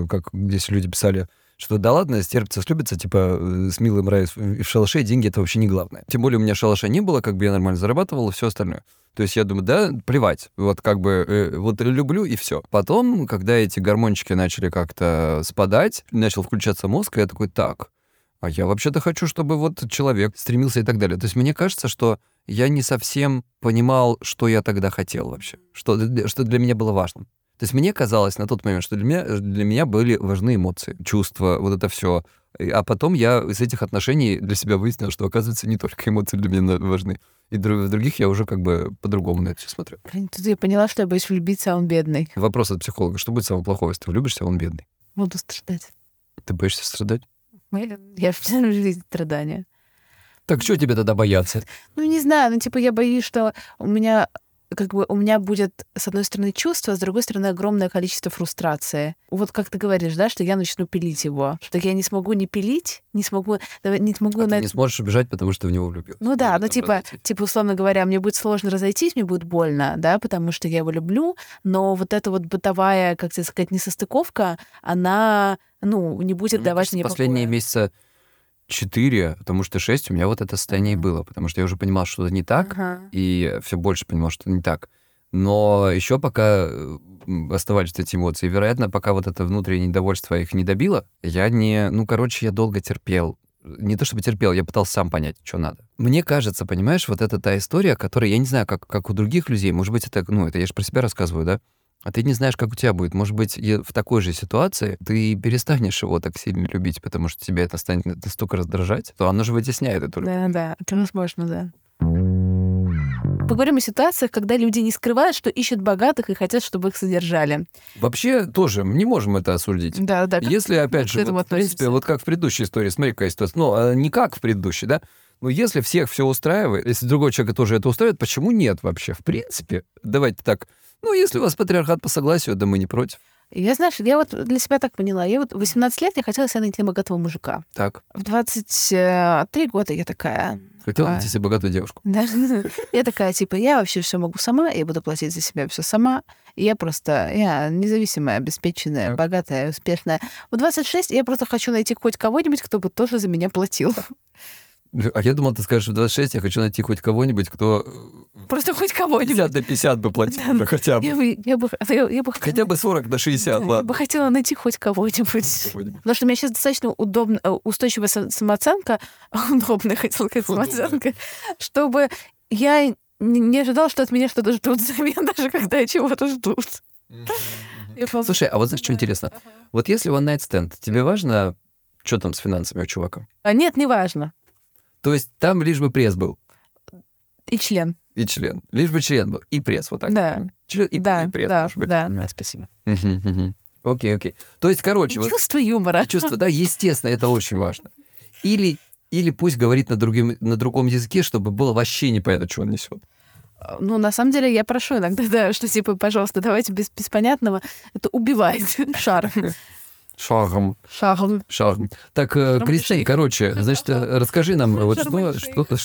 как здесь люди писали... что да ладно, стерпится, слюбится, с милым рай в шалаше, деньги — это вообще не главное. Тем более у меня шалаша не было, я нормально зарабатывал и все остальное. То есть я думаю, да, плевать, люблю и все. Потом, когда эти гормончики начали как-то спадать, начал включаться мозг, и я такой, а я вообще-то хочу, чтобы человек стремился и так далее. То есть мне кажется, что я не совсем понимал, что я тогда хотел вообще, что для меня было важным. То есть мне казалось на тот момент, что для меня были важны эмоции, чувства, это все. А потом я из этих отношений для себя выяснил, что, оказывается, не только эмоции для меня важны. И в других я уже по-другому на это все смотрю. Тут я поняла, что я боюсь влюбиться, а он бедный. Вопрос от психолога. Что будет самое плохое, если ты влюбишься, а он бедный? Буду страдать. Ты боишься страдать? Я всю жизнь страдания. Так что тебе тогда бояться? Не знаю. Я боюсь, что у меня... у меня будет, с одной стороны, чувство, а с другой стороны, огромное количество фрустрации. Как ты говоришь, да, что я начну пилить его. Так я не смогу не пилить, не смогу... А ты не сможешь убежать, потому что в него влюбился. Условно говоря, мне будет сложно разойтись, мне будет больно, да, потому что я его люблю, но бытовая, несостыковка, она, не будет давать мне покоя. Последние месяца 4, потому что 6 у меня это состояние и было, потому что я уже понимал, что это не так, и все больше понимал, что не так. Но еще пока оставались эти эмоции. Вероятно, пока это внутреннее недовольство их не добило, я долго терпел не то чтобы терпел, я пытался сам понять, что надо. Мне кажется, понимаешь, вот это та история, которая, я не знаю, как у других людей, может быть, это, ну, это я же про себя рассказываю, да? А ты не знаешь, как у тебя будет. Может быть, в такой же ситуации ты перестанешь его так сильно любить, потому что тебя это станет настолько раздражать, то оно же вытесняет эту любовь. Да, это возможно, да. Поговорим о ситуациях, когда люди не скрывают, что ищут богатых и хотят, чтобы их содержали. Вообще тоже не можем это осудить. Да. Если, опять же, вот, в принципе, вот как в предыдущей истории, смотри, какая ситуация. Ну, не как в предыдущей, да? Но если всех все устраивает, если другого человека тоже это устраивает, почему нет вообще? В принципе, давайте так. Ну, если у вас патриархат по согласию, да мы не против. Я, знаешь, я вот для себя так поняла. Я вот в 18 лет я хотела себе найти богатого мужика. Так. В 23 года я такая... Хотела найти себе богатую девушку. Да. Я такая, типа, я вообще все могу сама, я буду платить за себя все сама. И я просто, я независимая, обеспеченная, богатая, успешная. В 26 я просто хочу найти хоть кого-нибудь, кто бы тоже за меня платил. А я думал, ты скажешь, в 26 я хочу найти хоть кого-нибудь, кто... Просто хоть кого-нибудь. 50/50 бы платил, да, хотя бы. Я бы хотя бы 40/60, да, ладно. Я бы хотела найти хоть кого-нибудь. Потому что у меня сейчас достаточно устойчивая самооценка, удобная, хотела сказать, самооценка, чтобы я не ожидала, что от меня что-то ждут взамен, даже когда я чего-то ждут. Слушай, а вот знаешь, что интересно? Вот если one-night stand, тебе важно, что там с финансами у чувака? Нет, не важно. То есть там лишь бы пресс был. И член. Лишь бы член был. И пресс, вот так. Да. Член и, да, и пресс, да, может быть. Да. Спасибо. Окей. То есть, короче... Чувство юмора. Чувство, да, естественно, это очень важно. Или пусть говорит на другом языке, чтобы было вообще непонятно, что он несет. Ну, на самом деле, я прошу иногда, да, что типа, пожалуйста, давайте без понятного. Это убивает шар. Шагом. Так, Кристина, короче, значит, расскажи нам, вот что-то...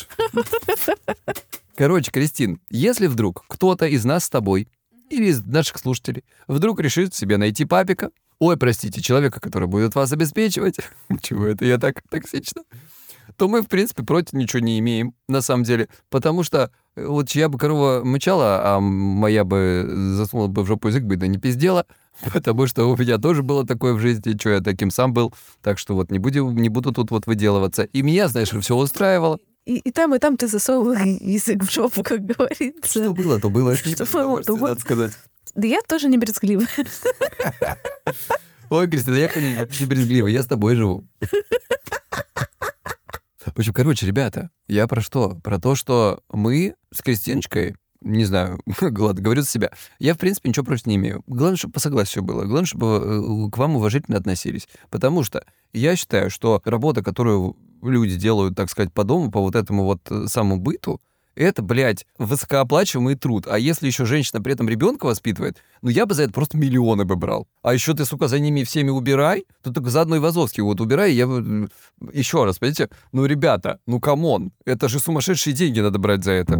Короче, Кристин, если вдруг кто-то из нас с тобой или из наших слушателей вдруг решит себе найти папика, человека, который будет вас обеспечивать, чего это я так токсично, то мы, в принципе, против ничего не имеем, на самом деле, потому что вот чья бы корова мычала, а моя бы засунула бы в жопу язык, бы да не пиздела, потому что у меня тоже было такое в жизни, что я таким сам был, так что вот не буду тут вот выделываться. И меня, знаешь, все устраивало. И там ты засовывал язык в жопу, как говорится. Что было, то было. Надо сказать. Да я тоже не брезгливая. Ой, Кристина, я не брезгливая, я с тобой живу. В общем, короче, ребята, я про что? Про то, что мы с Кристиночкой, не знаю, ладно, говорю за себя, я, в принципе, ничего против не имею. Главное, чтобы по согласию было. Главное, чтобы к вам уважительно относились. Потому что я считаю, что работа, которую люди делают, так сказать, по дому, по вот этому вот самому быту, это, блядь, высокооплачиваемый труд. А если еще женщина при этом ребенка воспитывает, ну я бы за это просто миллионы бы брал. А еще ты, сука, за ними всеми убирай, то только заодно и Вазовский вот убирай, я бы... Еще раз, понимаете? Ну, ребята, ну камон, это же сумасшедшие деньги надо брать за это.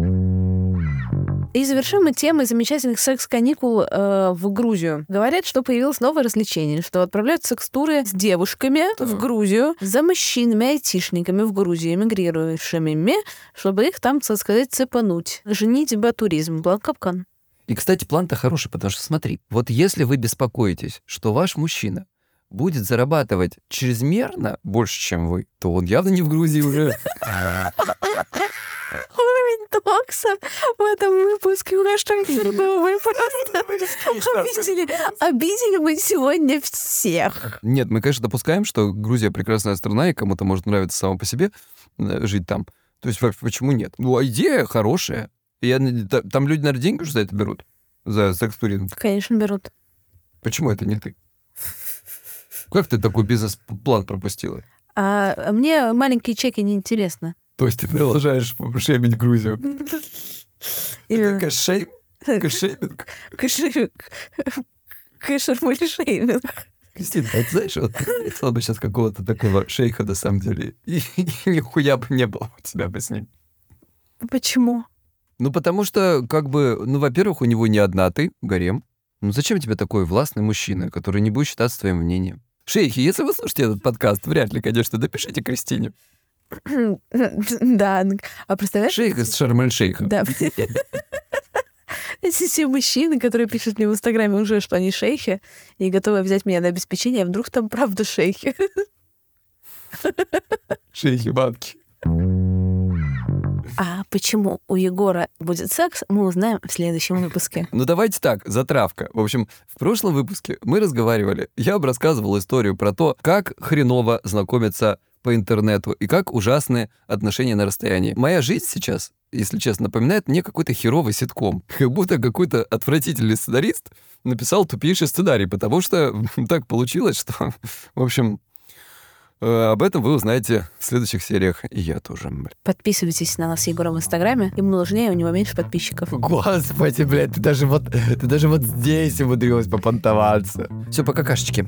И завершим мы темой замечательных секс-каникул в Грузию. Говорят, что появилось новое развлечение, что отправляют секс-туры с девушками в Грузию, за мужчинами-айтишниками в Грузию, эмигрирующими, чтобы их там, так сказать, цепануть. Женитьба, туризм. План капкан. И, кстати, план-то хороший, потому что, смотри, вот если вы беспокоитесь, что ваш мужчина будет зарабатывать чрезмерно больше, чем вы, то он явно не в Грузии уже. Уровень токса в этом выпуске у Хэштег Черновый. Обидели мы сегодня всех. Нет, мы, конечно, допускаем, что Грузия прекрасная страна, и кому-то может нравиться само по себе жить там. То есть почему нет? Ну, идея хорошая. Там люди, наверное, деньги уже за это берут? За секс-туризм? Конечно, берут. Почему это не ты? Как ты такой бизнес-план пропустила? А мне маленькие чеки неинтересны. То есть ты продолжаешь шеймить Грузию? Или... Кэшермуль-шейминг. Кристина, а ты знаешь, вот слышал бы сейчас какого-то такого шейха, на самом деле, и нихуя бы не было у тебя бы с ним. Почему? Ну, потому что, как бы, ну, во-первых, у него не одна ты, гарем. Ну, зачем тебе такой властный мужчина, который не будет считаться твоим мнением? Шейхи, если вы слушаете этот подкаст, вряд ли, конечно, напишите Кристине. Да, а представляешь... Шейх из Шарм-эль-Шейха. Да. Эти все мужчины, которые пишут мне в Инстаграме уже, что они шейхи, и готовы взять меня на обеспечение, а вдруг там правда шейхи. Шейхи-банки. А почему у Егора будет секс, мы узнаем в следующем выпуске. Ну давайте так, затравка. В общем, в прошлом выпуске мы разговаривали, я вам рассказывал историю про то, как хреново знакомиться по интернету и как ужасные отношения на расстоянии. Моя жизнь сейчас, если честно, напоминает мне какой-то херовый ситком. Как будто какой-то отвратительный сценарист написал тупейший сценарий, потому что так получилось, что, в общем... Об этом вы узнаете в следующих сериях, и я тоже. Подписывайтесь на нас с Егором в Инстаграме, ему нужнее, у него меньше подписчиков. Господи, блядь, ты даже вот здесь умудрилась попонтоваться. Все, пока, кашечки.